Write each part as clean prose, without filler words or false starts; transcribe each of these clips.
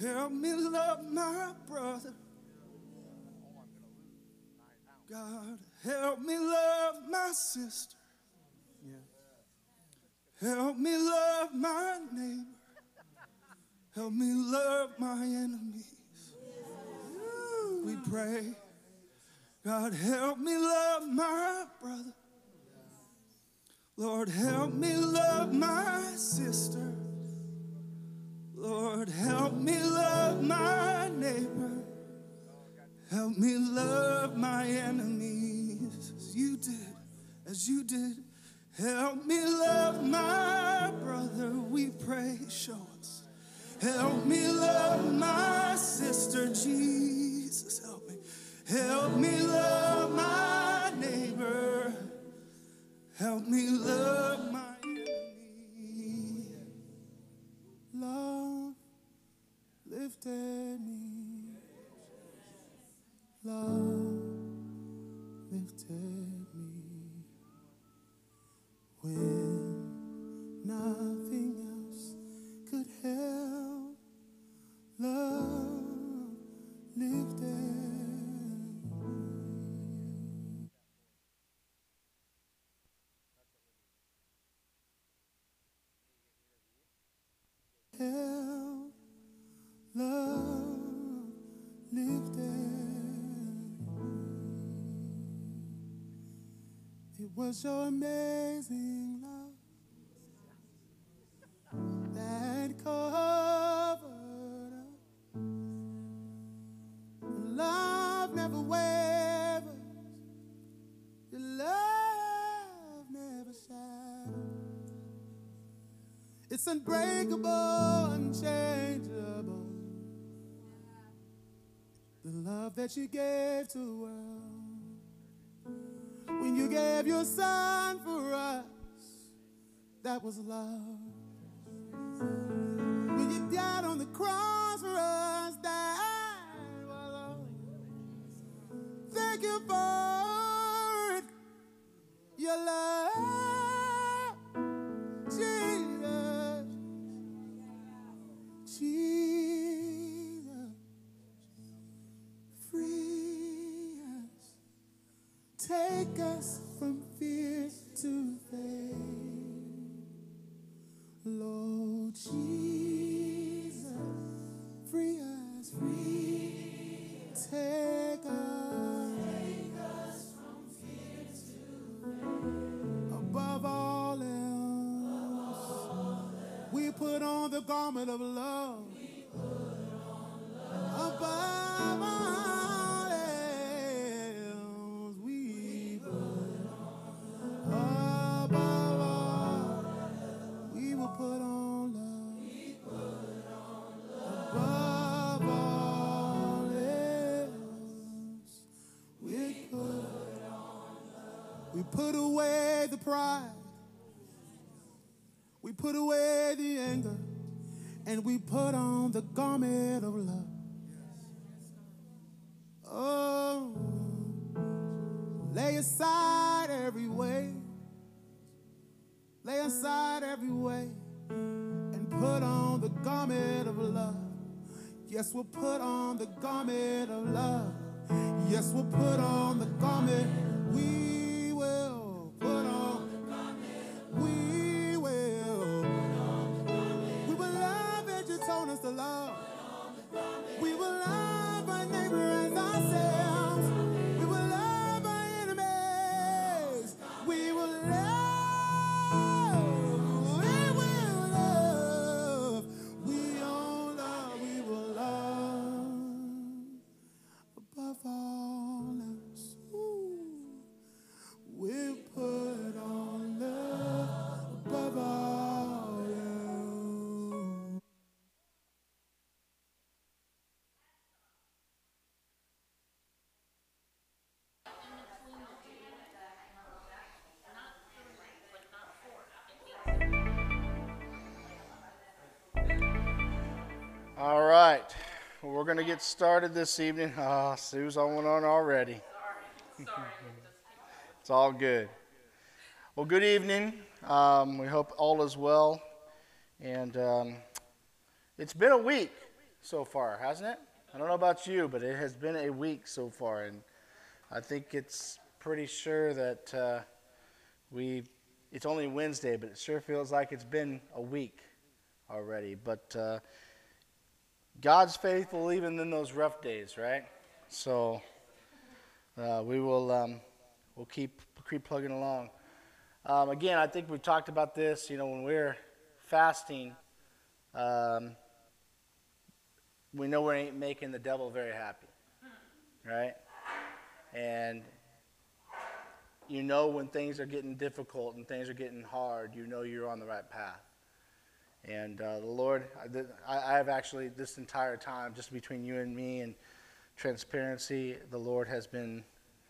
Help me love my brother. God, help me love my sister. Help me love my neighbor. Help me love my enemies. We pray. God, help me love my brother. Lord, help me love my sister. Lord, help me love my neighbor. Help me love my enemies as you did. Help me love my brother, we pray, show us. Help me love my sister, Jesus, help me. Help me love my neighbor. Help me love my enemy. Love. Lifted me, love lifted me when nothing else could help. Love lifted. Was your amazing love that covered us? Your love never wavers, your love never shatters. It's unbreakable, unchangeable, the love that you gave to the world. When you gave your son for us, that was love. When you died on the cross for us, that was love. Thank you for your love, Jesus. Jesus, free us. Take us from fear to faith, Lord Jesus, free us, free us. Take us from fear to faith. Above all else, we put on the garment of love. We put on love. Above all. Put away the pride, we put away the anger, and we put on the garment of love. Oh, lay aside every way, and put on the garment of love. Yes, we'll put on the garment of love. Yes, we'll put on the garment. We will love our neighbor as ourselves. We will love our enemies. We will love. We will love. We all love. We will love. Above all else. We're going to get started this evening. Sue's on one on already. Sorry. It's all good. Well, good evening. We hope all is well. And it's been a week so far, hasn't it? I don't know about you, but it has been a week so far. And I think it's pretty sure that it's only Wednesday, but it sure feels like it's been a week already. But God's faithful even in those rough days, right? So we will we'll keep plugging along. Again, I think we've talked about this. You know, when we're fasting, we know we ain't making the devil very happy, right? And you know when things are getting difficult and things are getting hard, you know you're on the right path. And the Lord, I have actually this entire time, just between you and me and transparency, the Lord has been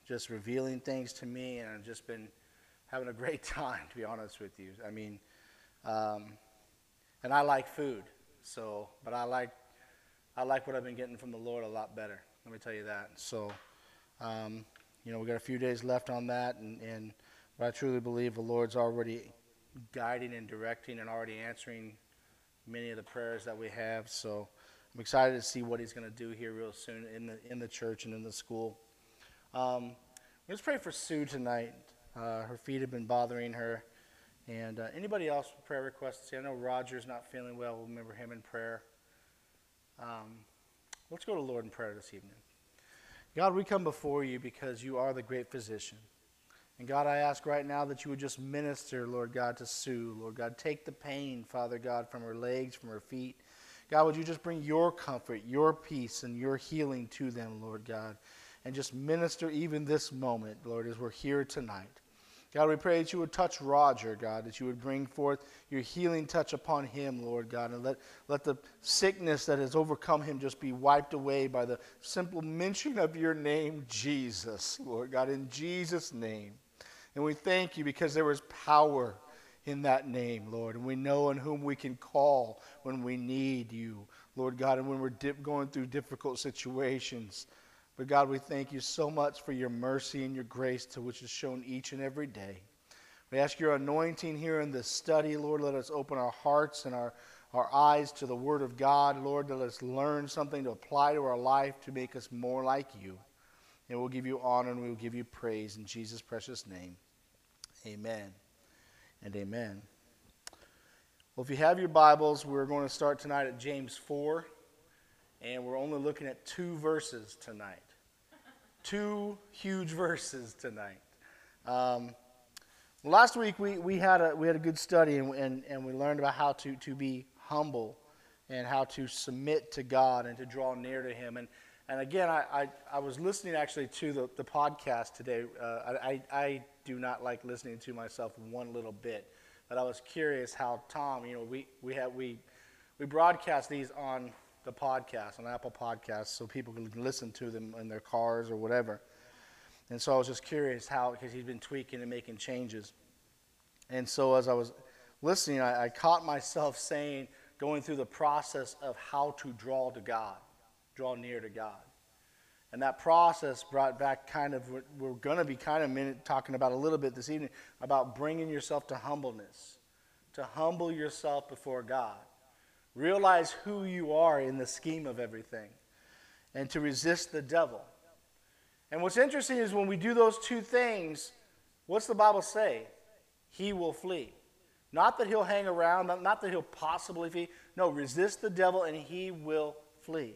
just revealing things to me, and I've just been having a great time, to be honest with you. I mean, and I like food, so, but I like what I've been getting from the Lord a lot better. Let me tell you that. So, you know, we got a few days left on that, and but I truly believe the Lord's already guiding and directing and already answering many of the prayers that we have. So I'm excited to see what he's going to do here real soon in the church and in the school. Let's pray for Sue tonight. Her feet have been bothering her. And anybody else with prayer requests? I know Roger's not feeling well. We'll remember him in prayer. Let's go to the Lord in prayer this evening. God, we come before you because you are the great physician. And God, I ask right now that you would just minister, Lord God, to Sue. Lord God, take the pain, Father God, from her legs, from her feet. God, would you just bring your comfort, your peace, and your healing to them, Lord God. And just minister even this moment, Lord, as we're here tonight. God, we pray that you would touch Roger, God, that you would bring forth your healing touch upon him, Lord God, and let the sickness that has overcome him just be wiped away by the simple mention of your name, Jesus, Lord God, in Jesus' name. And we thank you because there is power in that name, Lord. And we know on whom we can call when we need you, Lord God, and when we're going through difficult situations. But God, we thank you so much for your mercy and your grace to which is shown each and every day. We ask your anointing here in this study, Lord. Let us open our hearts and our eyes to the word of God, Lord. Let us learn something to apply to our life to make us more like you. And we'll give you honor and we'll give you praise in Jesus' precious name. Amen and amen. Well, if you have your Bibles, we're going to start tonight at James 4, and we're only looking at 2 verses tonight. 2 huge verses tonight. Last week we had a good study, and we learned about how to be humble and how to submit to God and to draw near to him. And again, I was listening actually to the podcast today. I do not like listening to myself one little bit, but I was curious how Tom, you know, we broadcast these on the podcast, on Apple Podcasts, so people can listen to them in their cars or whatever. And so I was just curious how, because he's been tweaking and making changes. And so as I was listening, I caught myself saying, going through the process of how to draw to God. Draw near to God. And that process brought back kind of, we're going to be kind of talking about a little bit this evening, about bringing yourself to humbleness, to humble yourself before God. Realize who you are in the scheme of everything, and to resist the devil. And what's interesting is when we do those 2 things, what's the Bible say? He will flee. Not that he'll hang around, not that he'll possibly flee. No, resist the devil and he will flee.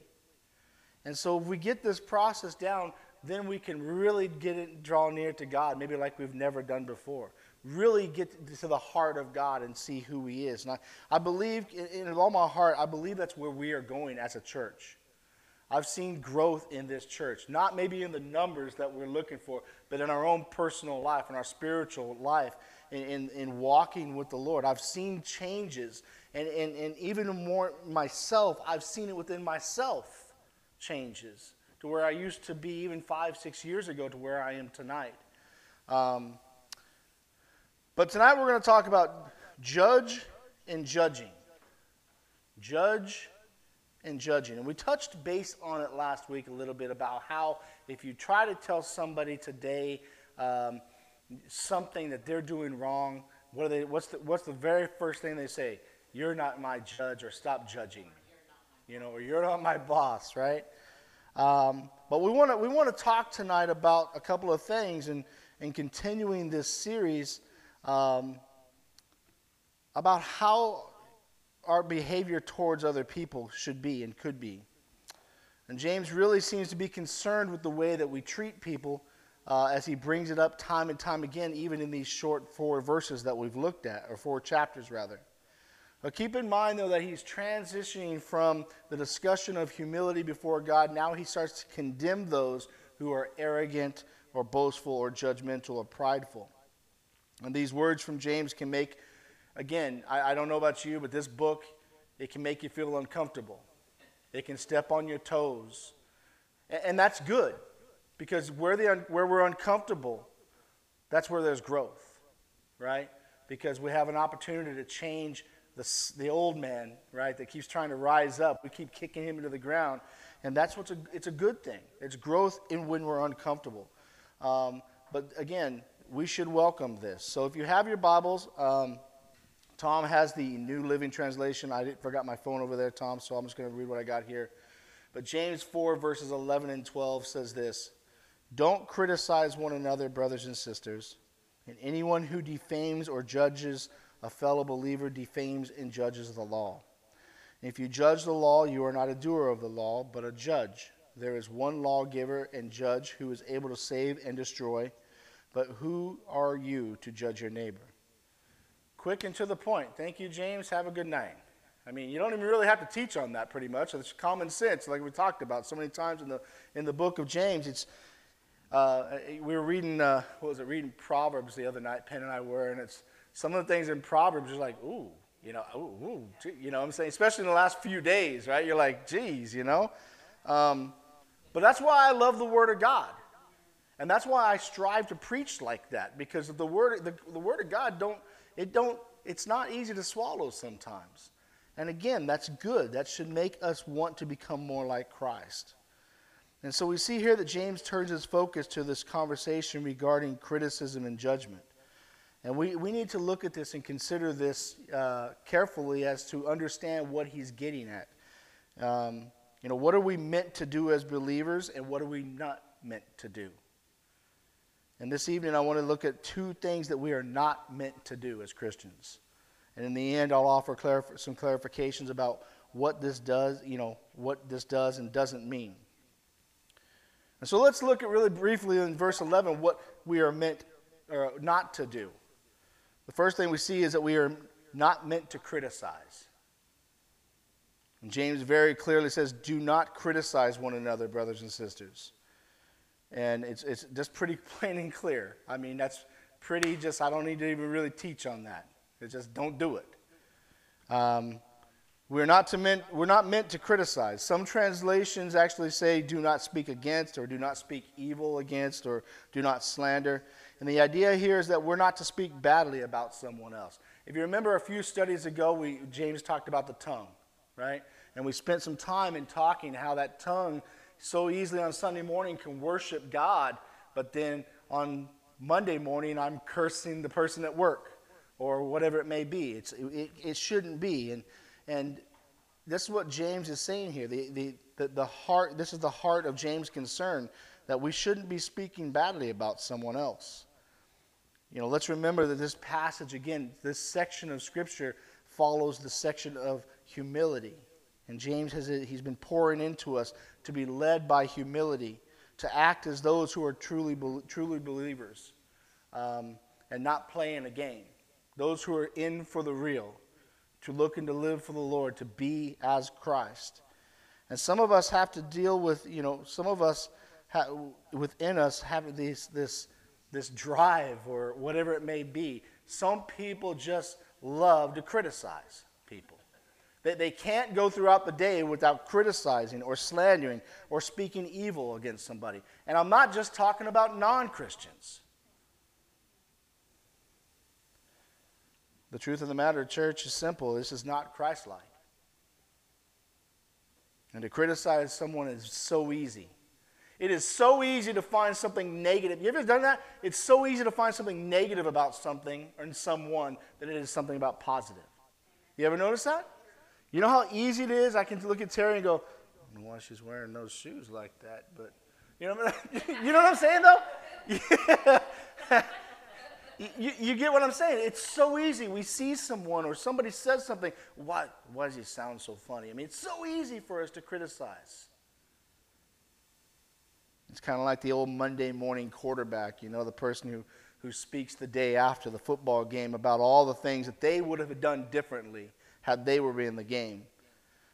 And so if we get this process down, then we can really get it, draw near to God, maybe like we've never done before. Really get to the heart of God and see who he is. And I believe, in all my heart, I believe that's where we are going as a church. I've seen growth in this church, not maybe in the numbers that we're looking for, but in our own personal life, in our spiritual life, in walking with the Lord. I've seen changes, and even more myself, I've seen it within myself. Changes to where I used to be even 5-6 years ago to where I am tonight. But tonight we're going to talk about judge and judging. Judge and judging. And we touched base on it last week a little bit about how if you try to tell somebody today something that they're doing wrong, what's the very first thing they say? You're not my judge, or stop judging, or you're not my boss, right? But we want to talk tonight about a couple of things and continuing this series about how our behavior towards other people should be and could be. And James really seems to be concerned with the way that we treat people as he brings it up time and time again, even in these short 4 verses that we've looked at, or 4 chapters rather. But keep in mind, though, that he's transitioning from the discussion of humility before God. Now he starts to condemn those who are arrogant or boastful or judgmental or prideful. And these words from James can make, again, I don't know about you, but this book, it can make you feel uncomfortable. It can step on your toes. And that's good, because where we're uncomfortable, that's where there's growth, right? Because we have an opportunity to change the old man, right, that keeps trying to rise up. We keep kicking him into the ground, and that's it's a good thing. It's growth in when we're uncomfortable. But again, we should welcome this. So if you have your Bibles, Tom has the New Living Translation. I forgot my phone over there, Tom, so I'm just going to read what I got here. But James 4, verses 11 and 12 says this: "Don't criticize one another, brothers and sisters, and anyone who defames or judges a fellow believer defames and judges the law. If you judge the law, you are not a doer of the law, but a judge. There is one lawgiver and judge who is able to save and destroy. But who are you to judge your neighbor?" Quick and to the point. Thank you, James. Have a good night. I mean, you don't even really have to teach on that pretty much. It's common sense, like we talked about so many times in the book of James. It's we were reading, reading Proverbs the other night, Penn and I were, and it's some of the things in Proverbs are like, what I'm saying? Especially in the last few days, right? You're like, geez, But that's why I love the Word of God. And that's why I strive to preach like that, because the Word of God it's not easy to swallow sometimes. And again, that's good. That should make us want to become more like Christ. And so we see here that James turns his focus to this conversation regarding criticism and judgment. And we need to look at this and consider this carefully as to understand what he's getting at. What are we meant to do as believers, and what are we not meant to do? And this evening I want to look at 2 things that we are not meant to do as Christians. And in the end I'll offer some clarifications about what this does, what this does and doesn't mean. And so let's look at really briefly in verse 11 what we are meant or not to do. The first thing we see is that we are not meant to criticize. And James very clearly says, do not criticize one another, brothers and sisters. And it's just pretty plain and clear. I mean, that's pretty I don't need to even really teach on that. It's just don't do it. We're not meant to criticize. Some translations actually say do not speak against, or do not speak evil against, or do not slander. And the idea here is that we're not to speak badly about someone else. If you remember a few studies ago, James talked about the tongue, right? And we spent some time in talking how that tongue so easily on Sunday morning can worship God, but then on Monday morning I'm cursing the person at work or whatever it may be. It shouldn't be. And this is what James is saying here. The heart. This is the heart of James' concern, that we shouldn't be speaking badly about someone else. Let's remember that this passage, again, this section of Scripture follows the section of humility. And James he's been pouring into us to be led by humility, to act as those who are truly believers, and not playing a game. Those who are in for the real, to look and to live for the Lord, to be as Christ. And some of us have to deal with, some of us within us have this drive or whatever it may be. Some people just love to criticize people. They can't go throughout the day without criticizing or slandering or speaking evil against somebody. And I'm not just talking about non-Christians. The truth of the matter, church, is simple. This is not Christ-like. And to criticize someone is so easy. It is so easy to find something negative. You ever done that? It's so easy to find something negative about something or someone than it is something about positive. You ever notice that? You know how easy it is? I can look at Terry and go, I don't know why she's wearing those shoes like that, but you know what I mean? You know what I'm saying, though? Yeah. You get what I'm saying? It's so easy. We see someone or somebody says something. Why does he sound so funny? I mean, it's so easy for us to criticize. It's kind of like the old Monday morning quarterback, you know, the person who speaks the day after the football game about all the things that they would have done differently had they were in the game.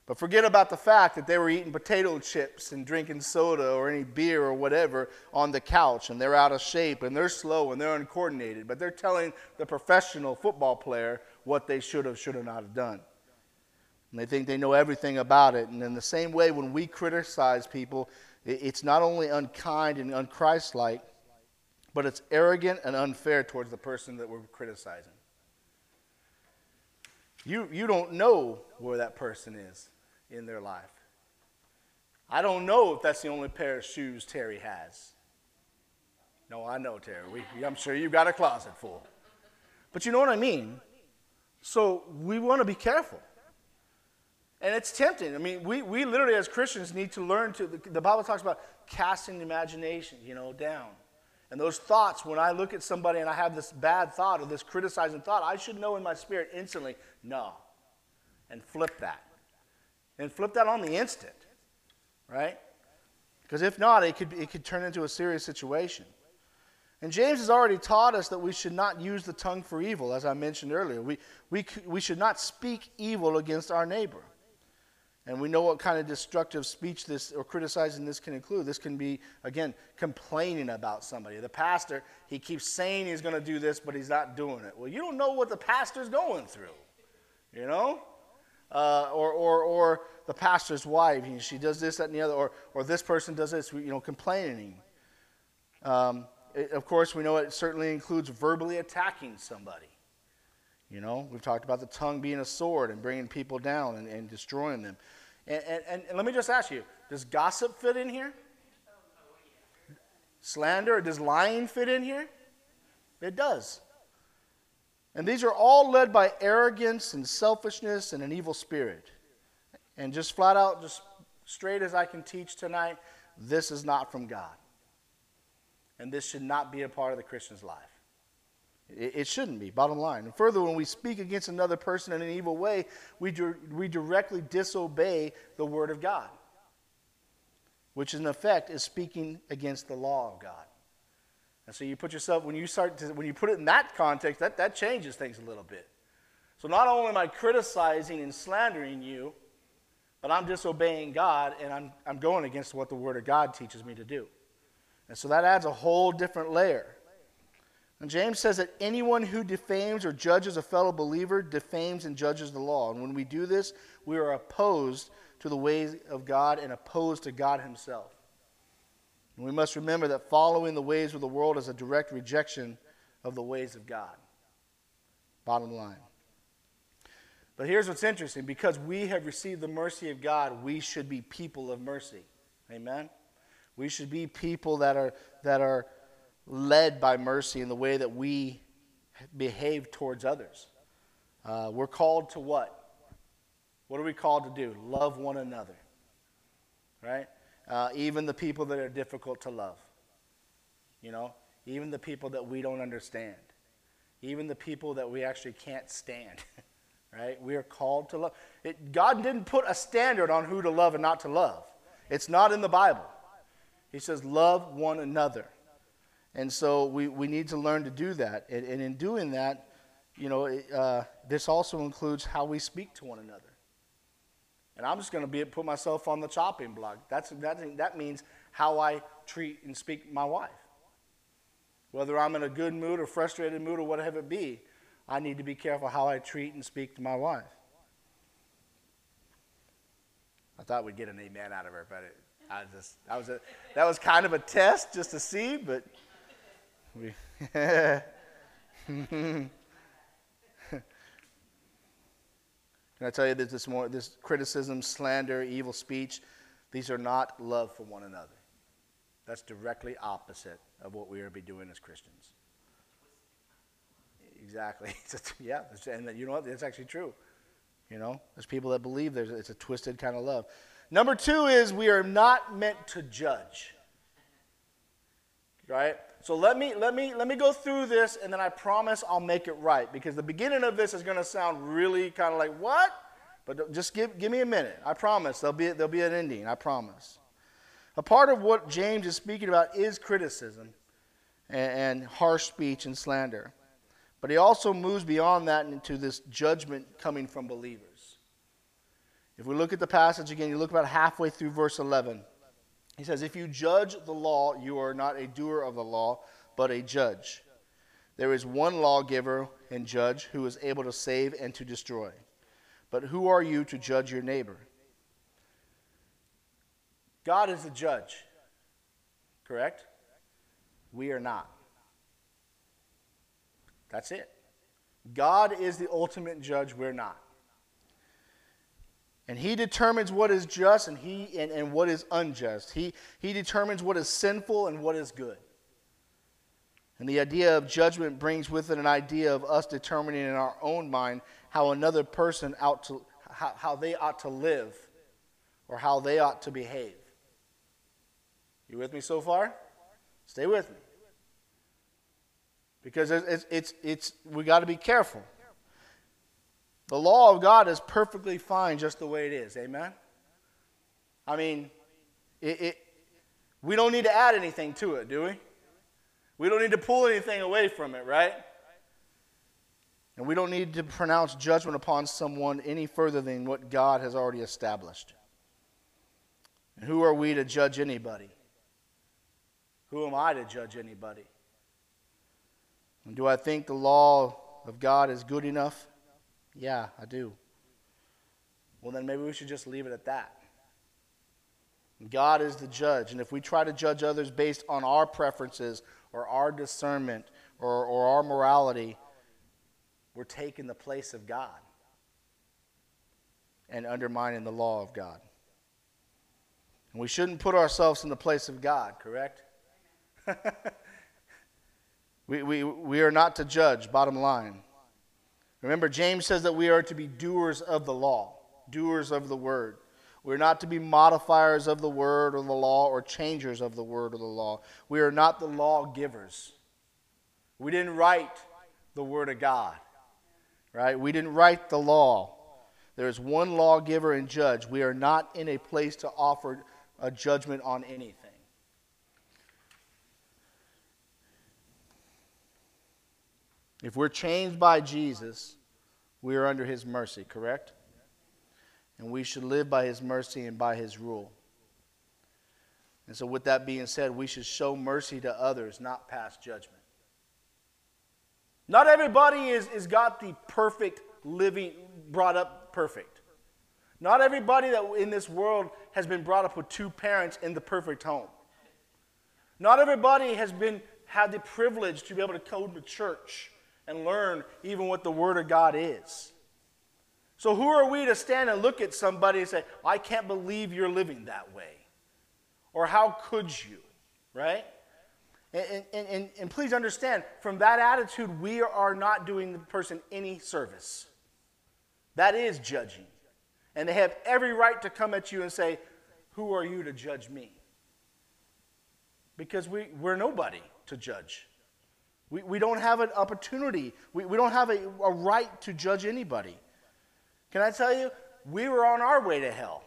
But forget about the fact that they were eating potato chips and drinking soda or any beer or whatever on the couch, and they're out of shape and they're slow and they're uncoordinated, but they're telling the professional football player what they should have not have done. And they think they know everything about it. And in the same way, when we criticize people, it's not only unkind and unchristlike, but it's arrogant and unfair towards the person that we're criticizing. You don't know where that person is in their life. I don't know if that's the only pair of shoes Terry has. No, I know, Terry. I'm sure you've got a closet full. But you know what I mean? So we want to be careful. And it's tempting. I mean, we literally as Christians need to learn to, the Bible talks about casting the imagination, you know, down. And those thoughts, when I look at somebody and I have this bad thought or this criticizing thought, I should know in my spirit instantly, no, and flip that. And flip that on the instant, right? Because if not, it could turn into a serious situation. And James has already taught us that we should not use the tongue for evil, as I mentioned earlier. We should not speak evil against our neighbor. And we know what kind of destructive speech this or criticizing this can include. This can be, again, complaining about somebody. The pastor, he keeps saying he's going to do this, but he's not doing it. Well, you don't know what the pastor's going through, you know? Or the pastor's wife, you know, she does this, that, and the other. Or this person does this, you know, complaining. Of course, we know it certainly includes verbally attacking somebody. You know, we've talked about the tongue being a sword and bringing people down and destroying them. And let me just ask you, does gossip fit in here? Slander? Does lying fit in here? It does. And these are all led by arrogance and selfishness and an evil spirit. And just flat out, just straight as I can teach tonight, this is not from God. And this should not be a part of the Christian's life. It shouldn't be, bottom line. And further, when we speak against another person in an evil way, we directly disobey the word of God, which in effect is speaking against the law of God. And so you put yourself, when you put it in that context, that changes things a little bit. So not only am I criticizing and slandering you, but I'm disobeying God, and I'm going against what the word of God teaches me to do. And so that adds a whole different layer. And James says that anyone who defames or judges a fellow believer defames and judges the law. And when we do this, we are opposed to the ways of God and opposed to God himself. And we must remember that following the ways of the world is a direct rejection of the ways of God. Bottom line. But here's what's interesting. Because we have received the mercy of God, we should be people of mercy. Amen? We should be people that are led by mercy in the way that we behave towards others. We're called to what? What are we called to do? Love one another, right? Even the people that are difficult to love, you know? Even the people that we don't understand. Even the people that we actually can't stand, right? We are called to love. God didn't put a standard on who to love and not to love. It's not in the Bible. He says love one another. And so we need to learn to do that. And in doing that, you know, this also includes how we speak to one another. And I'm just going to put myself on the chopping block. That means how I treat and speak my wife. Whether I'm in a good mood or frustrated mood or whatever it be, I need to be careful how I treat and speak to my wife. I thought we'd get an amen out of her, but that was kind of a test just to see, but... Can I tell you that this criticism, slander, evil speech These are not love for one another. That's directly opposite of what we are to be doing as Christians. Exactly. Yeah, and you know what? That's actually true. You know, there's people that believe it's a twisted kind of love. Number two is we are not meant to judge. Right? So let me go through this, and then I promise I'll make it right, because the beginning of this is going to sound really kind of like what? But just give me a minute. I promise there'll be an ending. I promise. A part of what James is speaking about is criticism and harsh speech and slander. But he also moves beyond that into this judgment coming from believers. If we look at the passage again, you look about halfway through verse 11. He says, if you judge the law, you are not a doer of the law, but a judge. There is one lawgiver and judge who is able to save and to destroy. But who are you to judge your neighbor? God is the judge, correct? We are not. That's it. God is the ultimate judge, we're not. And he determines what is just and what is unjust. He determines what is sinful and what is good. And the idea of judgment brings with it an idea of us determining in our own mind how another person how they ought to live or how they ought to behave. You with me so far? Stay with me. Because we got to be careful. The law of God is perfectly fine just the way it is. Amen? I mean, we don't need to add anything to it, do we? We don't need to pull anything away from it, right? And we don't need to pronounce judgment upon someone any further than what God has already established. And who are we to judge anybody? Who am I to judge anybody? And do I think the law of God is good enough? Yeah, I do. Well, then maybe we should just leave it at that. God is the judge, and if we try to judge others based on our preferences or our discernment or our morality, we're taking the place of God and undermining the law of God. And we shouldn't put ourselves in the place of God, correct? We are not to judge, bottom line. Remember, James says that we are to be doers of the law, doers of the word. We're not to be modifiers of the word or the law or changers of the word or the law. We are not the lawgivers. We didn't write the word of God, right? We didn't write the law. There is one lawgiver and judge. We are not in a place to offer a judgment on anything. If we're changed by Jesus, we are under his mercy, correct? And we should live by his mercy and by his rule. And so with that being said, we should show mercy to others, not pass judgment. Not everybody is got the perfect living, brought up perfect. Not everybody that in this world has been brought up with two parents in the perfect home. Not everybody has had the privilege to be able to come to church and learn even what the Word of God is. So who are we to stand and look at somebody and say, I can't believe you're living that way. Or how could you? Right? And please understand, from that attitude, we are not doing the person any service. That is judging. And they have every right to come at you and say, who are you to judge me? Because we're nobody to judge. We don't have an opportunity. We don't have a right to judge anybody. Can I tell you, we were on our way to hell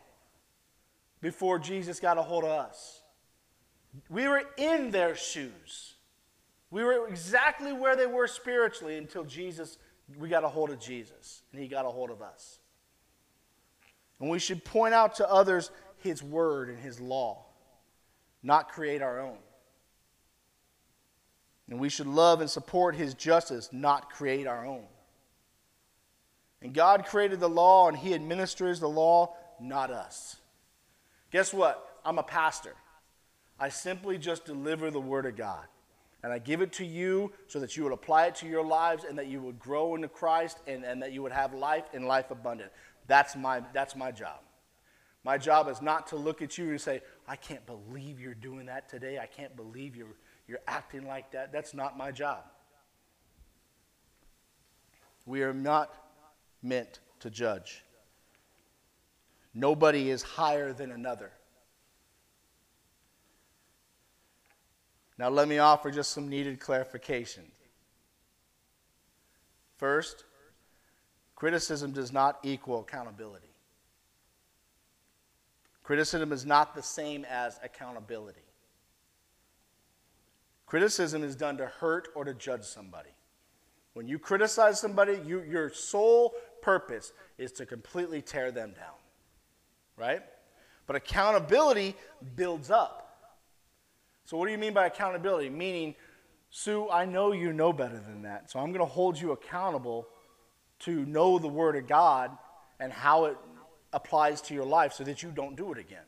before Jesus got a hold of us. We were in their shoes. We were exactly where they were spiritually until we got a hold of Jesus, and he got a hold of us. And we should point out to others his word and his law, not create our own. And we should love and support his justice, not create our own. And God created the law, and he administers the law, not us. Guess what? I'm a pastor. I simply just deliver the word of God. And I give it to you so that you would apply it to your lives and that you would grow into Christ and that you would have life and life abundant. That's my job. My job is not to look at you and say, I can't believe you're doing that today. I can't believe you're acting like that. That's not my job. We are not meant to judge. Nobody is higher than another. Now let me offer just some needed clarification. First, criticism does not equal accountability. Criticism is not the same as accountability. Criticism is done to hurt or to judge somebody. When you criticize somebody, your sole purpose is to completely tear them down, right? But accountability builds up. So what do you mean by accountability? Meaning, Sue, I know you know better than that, so I'm going to hold you accountable to know the Word of God and how it applies to your life so that you don't do it again,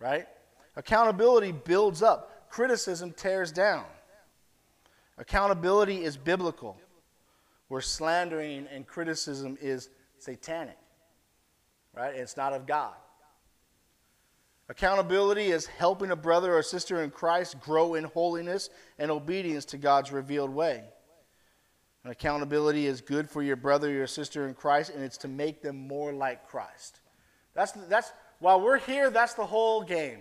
right? Accountability builds up. Criticism tears down. Accountability is biblical, where slandering and criticism is satanic, right? It's not of God. Accountability is helping a brother or sister in Christ grow in holiness and obedience to God's revealed way. And accountability is good for your brother or your sister in Christ, and it's to make them more like Christ. That's while we're here, that's the whole game.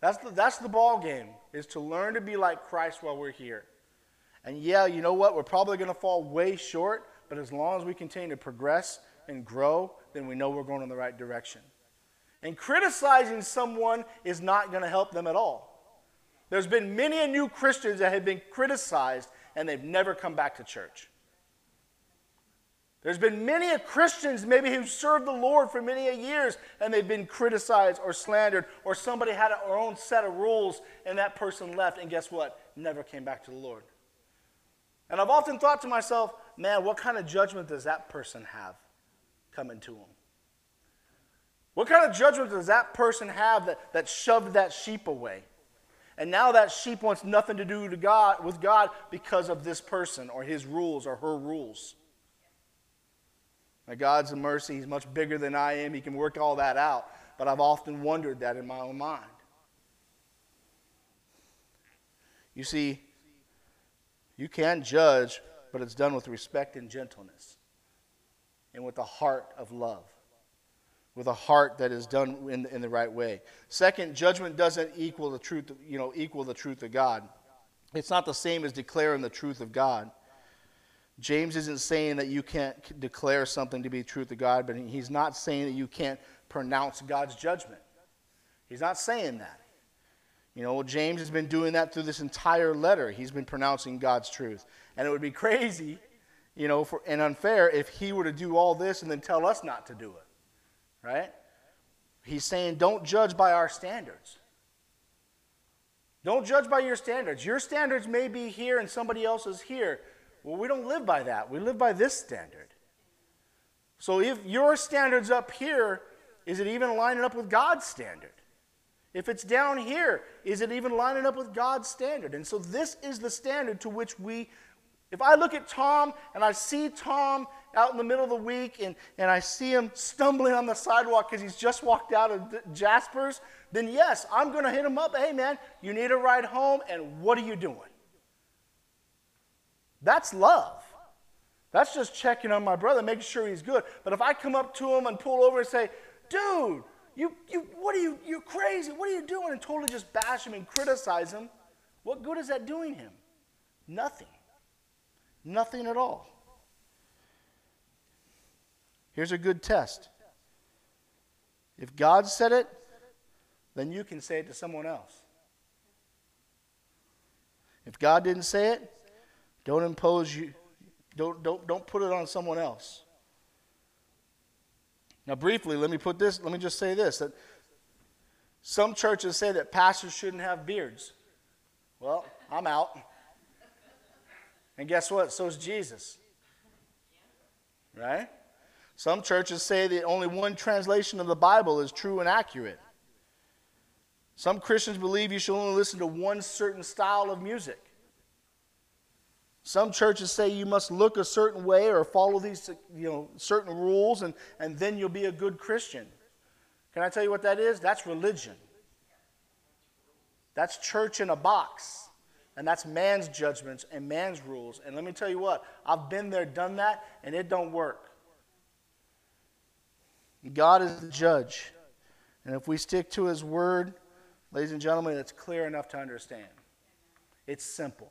That's the ball game, is to learn to be like Christ while we're here. And yeah, you know what? We're probably going to fall way short, but as long as we continue to progress and grow, then we know we're going in the right direction. And criticizing someone is not going to help them at all. There's been many new Christians that have been criticized and they've never come back to church. There's been many Christians maybe who served the Lord for many years and they've been criticized or slandered, or somebody had their own set of rules and that person left and guess what? Never came back to the Lord. And I've often thought to myself, man, what kind of judgment does that person have coming to him? What kind of judgment does that person have that shoved that sheep away? And now that sheep wants nothing to do with God because of this person or his rules or her rules. Now, God's in mercy. He's much bigger than I am. He can work all that out. But I've often wondered that in my own mind. You see, you can judge, but it's done with respect and gentleness and with a heart of love, with a heart that is done in the right way. Second, judgment doesn't equal the truth, equal the truth of God. It's not the same as declaring the truth of God. James isn't saying that you can't declare something to be the truth of God, but he's not saying that you can't pronounce God's judgment. He's not saying that. James has been doing that through this entire letter. He's been pronouncing God's truth. And it would be crazy, and unfair if he were to do all this and then tell us not to do it. Right? He's saying don't judge by our standards. Don't judge by your standards. Your standards may be here and somebody else is here. Well, we don't live by that. We live by this standard. So if your standard's up here, is it even lining up with God's standard? If it's down here, is it even lining up with God's standard? And so this is the standard to which if I look at Tom and I see Tom out in the middle of the week and I see him stumbling on the sidewalk because he's just walked out of Jasper's, then yes, I'm going to hit him up. Hey, man, you need a ride home, and what are you doing? That's love. That's just checking on my brother, making sure he's good. But if I come up to him and pull over and say, dude, you're crazy. What are you doing? And totally just bash him and criticize him, what good is that doing him? Nothing. Nothing at all. Here's a good test. If God said it, then you can say it to someone else. If God didn't say it, don't impose you. Don't put it on someone else. Now, briefly, let me just say this, that some churches say that pastors shouldn't have beards. Well, I'm out. And guess what? So is Jesus. Right? Some churches say that only one translation of the Bible is true and accurate. Some Christians believe you should only listen to one certain style of music. Some churches say you must look a certain way or follow these certain rules and then you'll be a good Christian. Can I tell you what that is? That's religion. That's church in a box. And that's man's judgments and man's rules. And let me tell you what, I've been there, done that, and it don't work. God is the judge. And if we stick to his word, ladies and gentlemen, it's clear enough to understand. It's simple.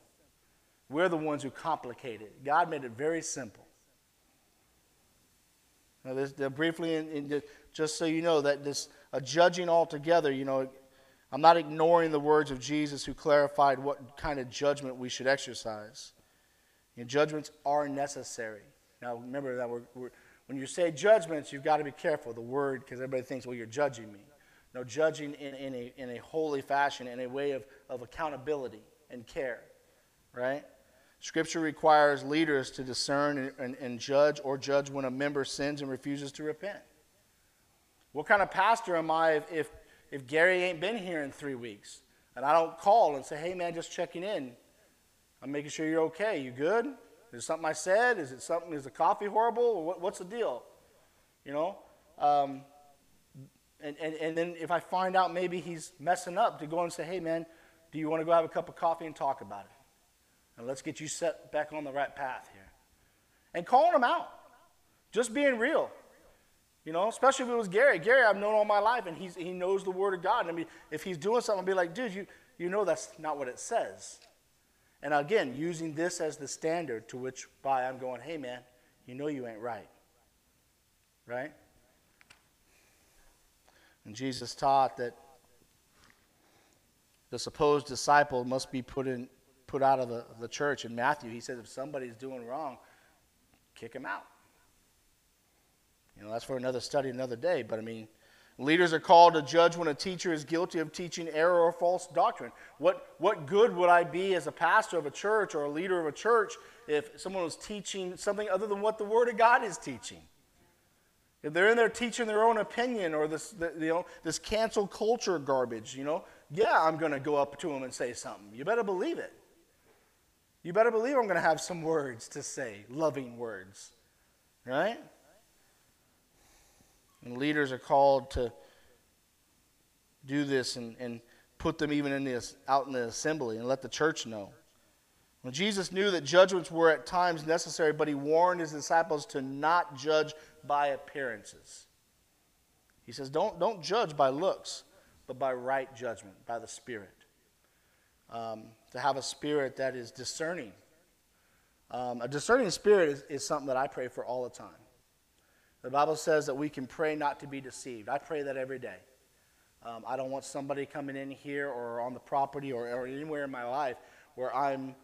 We're the ones who complicate it. God made it very simple. Now, this, briefly, just so you know, that this judging altogether, you know, I'm not ignoring the words of Jesus who clarified what kind of judgment we should exercise. And judgments are necessary. Now, remember that when you say judgments, you've got to be careful, the word, because everybody thinks, well, you're judging me. No, judging in a holy fashion, in a way of accountability and care, right? Scripture requires leaders to discern and judge, or judge when a member sins and refuses to repent. What kind of pastor am I if Gary ain't been here in 3 weeks and I don't call and say, hey, man, just checking in. I'm making sure you're okay. You good? Is it something I said? Is it something? Is the coffee horrible? What's the deal? You know? And then if I find out maybe he's messing up, to go and say, hey, man, do you want to go have a cup of coffee and talk about it? And let's get you set back on the right path here. And calling him out. Just being real. You know, especially if it was Gary. Gary, I've known all my life, and he knows the Word of God. And I mean, if he's doing something, I'll be like, dude, you know that's not what it says. And again, using this as the standard to which by I'm going, hey, man, you know you ain't right. Right? And Jesus taught that the supposed disciple must be put out of the church. In Matthew, he says if somebody's doing wrong, kick him out. You know, that's for another study, another day. But I mean, leaders are called to judge when a teacher is guilty of teaching error or false doctrine. What good would I be as a pastor of a church or a leader of a church if someone was teaching something other than what the Word of God is teaching? If they're in there teaching their own opinion or this cancel culture garbage, you know, yeah, I'm going to go up to them and say something. You better believe it. You better believe I'm going to have some words to say, loving words, right? And leaders are called to do this and put them even out in the assembly and let the church know. When Jesus knew that judgments were at times necessary, but he warned his disciples to not judge by appearances. He says, don't judge by looks, but by right judgment, by the Spirit. To have a spirit that is discerning. A discerning spirit is something that I pray for all the time. The Bible says that we can pray not to be deceived. I pray that every day. I don't want somebody coming in here or on the property or anywhere in my life where I'm,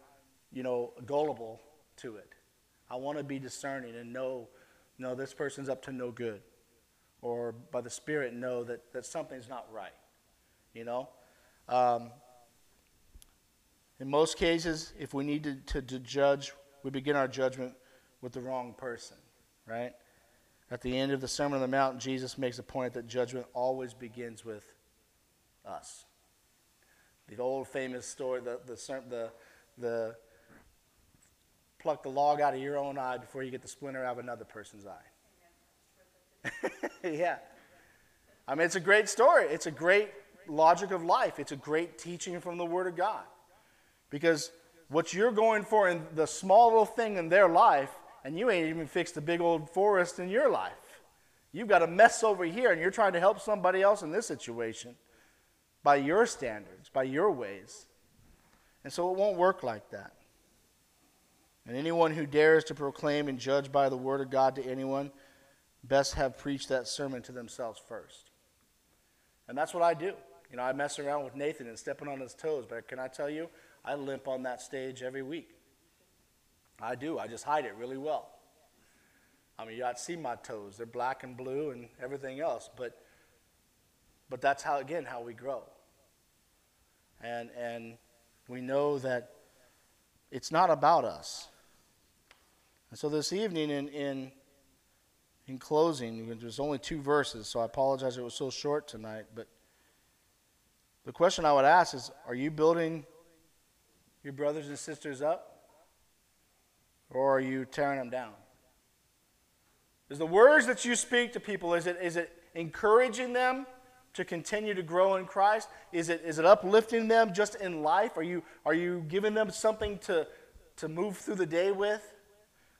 you know, gullible to it. I want to be discerning and know, no, this person's up to no good. Or by the Spirit, know that something's not right, you know. In most cases, if we need to judge, we begin our judgment with the wrong person, right? At the end of the Sermon on the Mount, Jesus makes a point that judgment always begins with us. The old famous story, the pluck the log out of your own eye before you get the splinter out of another person's eye. Yeah. I mean, it's a great story. It's a great logic of life. It's a great teaching from the Word of God. Because what you're going for in the small little thing in their life, and you ain't even fixed the big old forest in your life. You've got a mess over here, and you're trying to help somebody else in this situation by your standards, by your ways. And so it won't work like that. And anyone who dares to proclaim and judge by the Word of God to anyone, best have preached that sermon to themselves first. And that's what I do. You know, I mess around with Nathan and stepping on his toes, but can I tell you, I limp on that stage every week. I do. I just hide it really well. I mean, you ought to see my toes. They're black and blue and everything else. But that's how, again, how we grow. And we know that it's not about us. And so this evening, in closing, there's only 2 verses, so I apologize it was so short tonight. But the question I would ask is, are you building your brothers and sisters up, or are you tearing them down? Is the words that you speak to people, is it encouraging them, to continue to grow in Christ? Is it uplifting them just in life? Are you giving them something to move through the day with?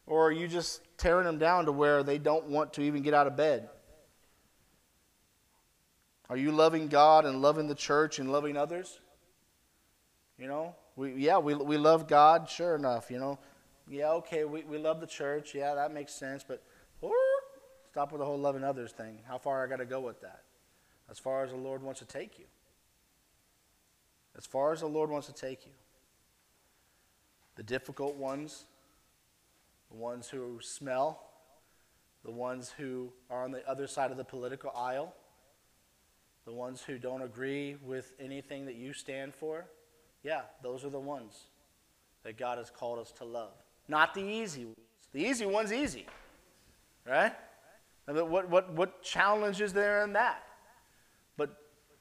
Or are you just tearing them down to where they don't want to even get out of bed? Are you loving God and loving the church and loving others? You know, we love God, sure enough, you know. Yeah, okay, we love the church. Yeah, that makes sense, but stop with the whole loving others thing. How far I got to go with that? As far as the Lord wants to take you. As far as the Lord wants to take you. The difficult ones, the ones who smell, the ones who are on the other side of the political aisle, the ones who don't agree with anything that you stand for. Yeah, those are the ones that God has called us to love. Not the easy ones. The easy one's easy, right? But what challenge is there in that? But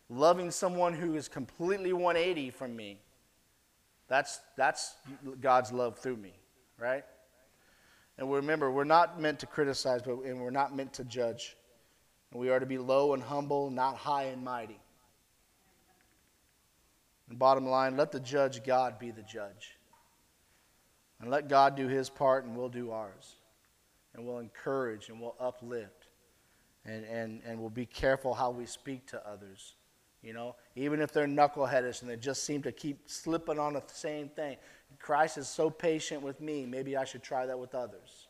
loving someone who is completely 180 from me, that's God's love through me, right? And remember, we're not meant to criticize, and we're not meant to judge. And we are to be low and humble, not high and mighty. And bottom line, let the judge God be the judge. And let God do his part, and we'll do ours. And we'll encourage, and we'll uplift. And we'll be careful how we speak to others. You know, even if they're knuckleheadish and they just seem to keep slipping on the same thing. Christ is so patient with me, maybe I should try that with others,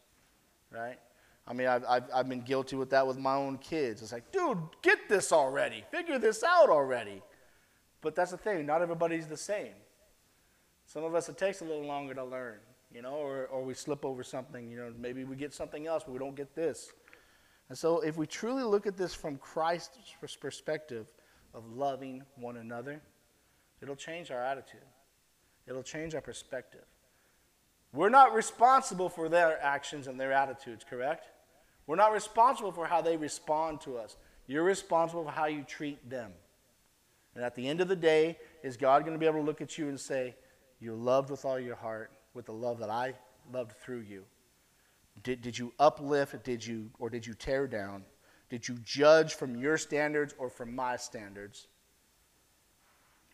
right? I mean, I've been guilty with that with my own kids. It's like, dude, get this already. Figure this out already. But that's the thing. Not everybody's the same. Some of us, it takes a little longer to learn, you know, or we slip over something. You know, maybe we get something else, but we don't get this. And so if we truly look at this from Christ's perspective of loving one another, it'll change our attitude. It'll change our perspective. We're not responsible for their actions and their attitudes, correct? We're not responsible for how they respond to us. You're responsible for how you treat them. And at the end of the day, is God going to be able to look at you and say, you loved with all your heart, with the love that I loved through you? Did you uplift? Did you tear down? Did you judge from your standards or from my standards?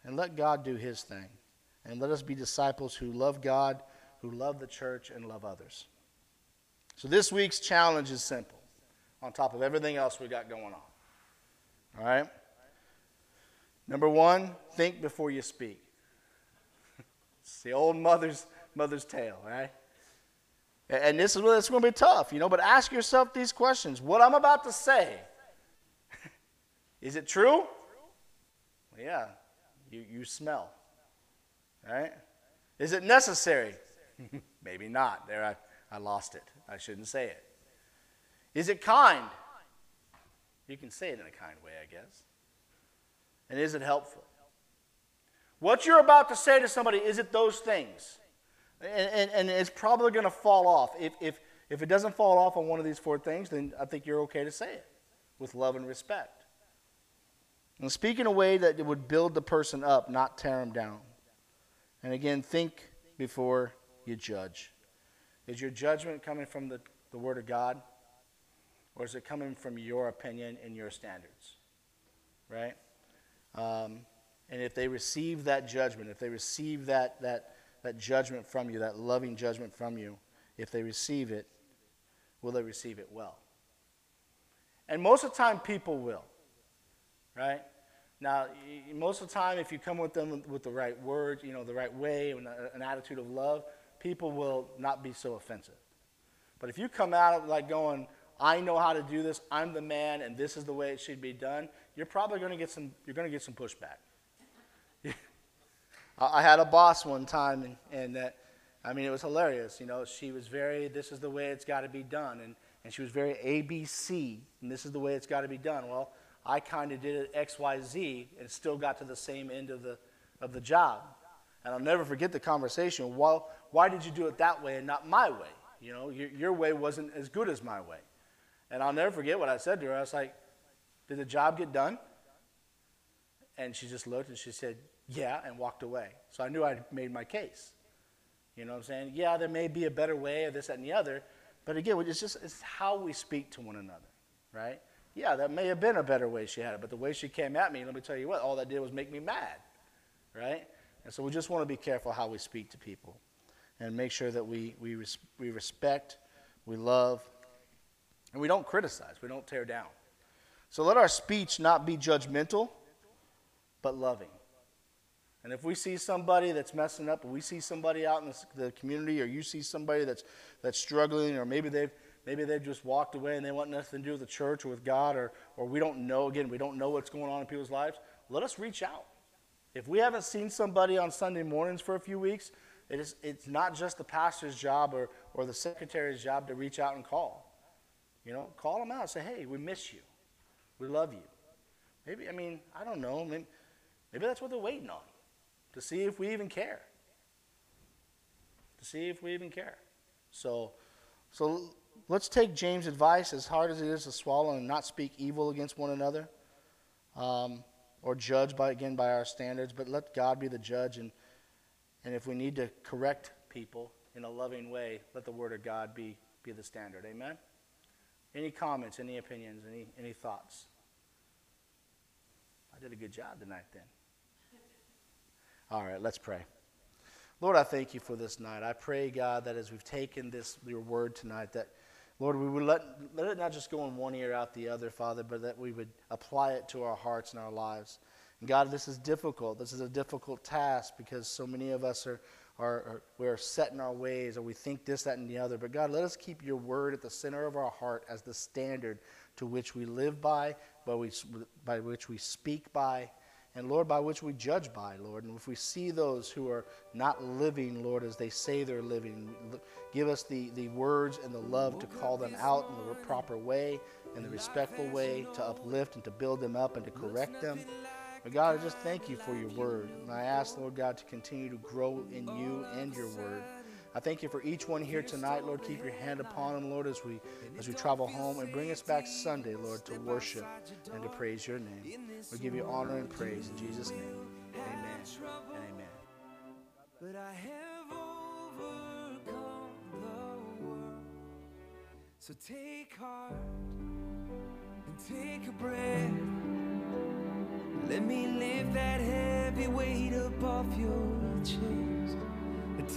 And let God do his thing. And let us be disciples who love God, who love the church, and love others. So this week's challenge is simple, on top of everything else we got going on. All right? Number one, think before you speak. It's the old mother's tale, right? And this is it's going to be tough, you know, but ask yourself these questions. What I'm about to say, is it true? Yeah, you smell. Right? Is it necessary? Maybe not. There, I lost it. I shouldn't say it. Is it kind? You can say it in a kind way, I guess. And is it helpful? What you're about to say to somebody, is it those things? And it's probably going to fall off. If it doesn't fall off on one of these four things, then I think you're okay to say it with love and respect. And speak in a way that it would build the person up, not tear them down. And again, think before you judge. Is your judgment coming from the Word of God? Or is it coming from your opinion and your standards? Right? And if they receive that judgment, if they receive that judgment from you, that loving judgment from you, if they receive it, will they receive it well? And most of the time, people will. Right? Now, most of the time, if you come with them with the right words, you know, the right way, and an attitude of love, people will not be so offensive. But if you come out like going, I know how to do this, I'm the man, and this is the way it should be done, you're probably going to get some pushback. I had a boss one time, and it was hilarious. You know, she was very, this is the way it's got to be done, and she was very ABC, and this is the way it's got to be done. Well, I kind of did it X, Y, Z, and still got to the same end of the job. And I'll never forget the conversation. Well, why did you do it that way and not my way? You know, your way wasn't as good as my way. And I'll never forget what I said to her. I was like, did the job get done? And she just looked and she said, yeah, and walked away. So I knew I'd made my case. You know what I'm saying? Yeah, there may be a better way or this, that, and the other. But again, it's how we speak to one another, right? Yeah, that may have been a better way she had it, but the way she came at me, let me tell you what, all that did was make me mad, right? And so we just want to be careful how we speak to people and make sure that we respect, we love, and we don't criticize, we don't tear down. So let our speech not be judgmental, but loving. And if we see somebody that's messing up, or we see somebody out in the community, or you see somebody that's struggling, or maybe they've just walked away and they want nothing to do with the church or with God, or we don't know, again, we don't know what's going on in people's lives, let us reach out. If we haven't seen somebody on Sunday mornings for a few weeks, it's not just the pastor's job or the secretary's job to reach out and call. You know, call them out. Say, hey, we miss you. We love you. Maybe, I mean, I don't know. Maybe that's what they're waiting on, to see if we even care. To see if we even care. So let's take James' advice, as hard as it is to swallow, and not speak evil against one another or judge by our standards, but let God be the judge. And if we need to correct people in a loving way, let the word of God be the standard. Amen? Any comments, any opinions, any thoughts? I did a good job tonight then. All right, let's pray. Lord, I thank you for this night. I pray, God, that as we've taken your word tonight, that, Lord, we would let it not just go in one ear out the other, Father, but that we would apply it to our hearts and our lives. And God, this is difficult. This is a difficult task because so many of us we're set in our ways, or we think this, that, and the other. But God, let us keep your word at the center of our heart as the standard to which we live by which we speak by, and, Lord, by which we judge by, Lord. And if we see those who are not living, Lord, as they say they're living, give us the words and the love to call them out in the proper way, in the respectful way, to uplift and to build them up and to correct them. But God, I just thank you for your word. And I ask, Lord God, to continue to grow in you and your word. I thank you for each one here tonight, Lord. Keep your hand upon them, Lord, as we travel home, and bring us back Sunday, Lord, to worship and to praise your name. We give you honor and praise in Jesus' name. Amen and amen. But I have overcome the world. So take heart and take a breath. Let me lift that heavy weight up off your chest.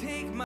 Take my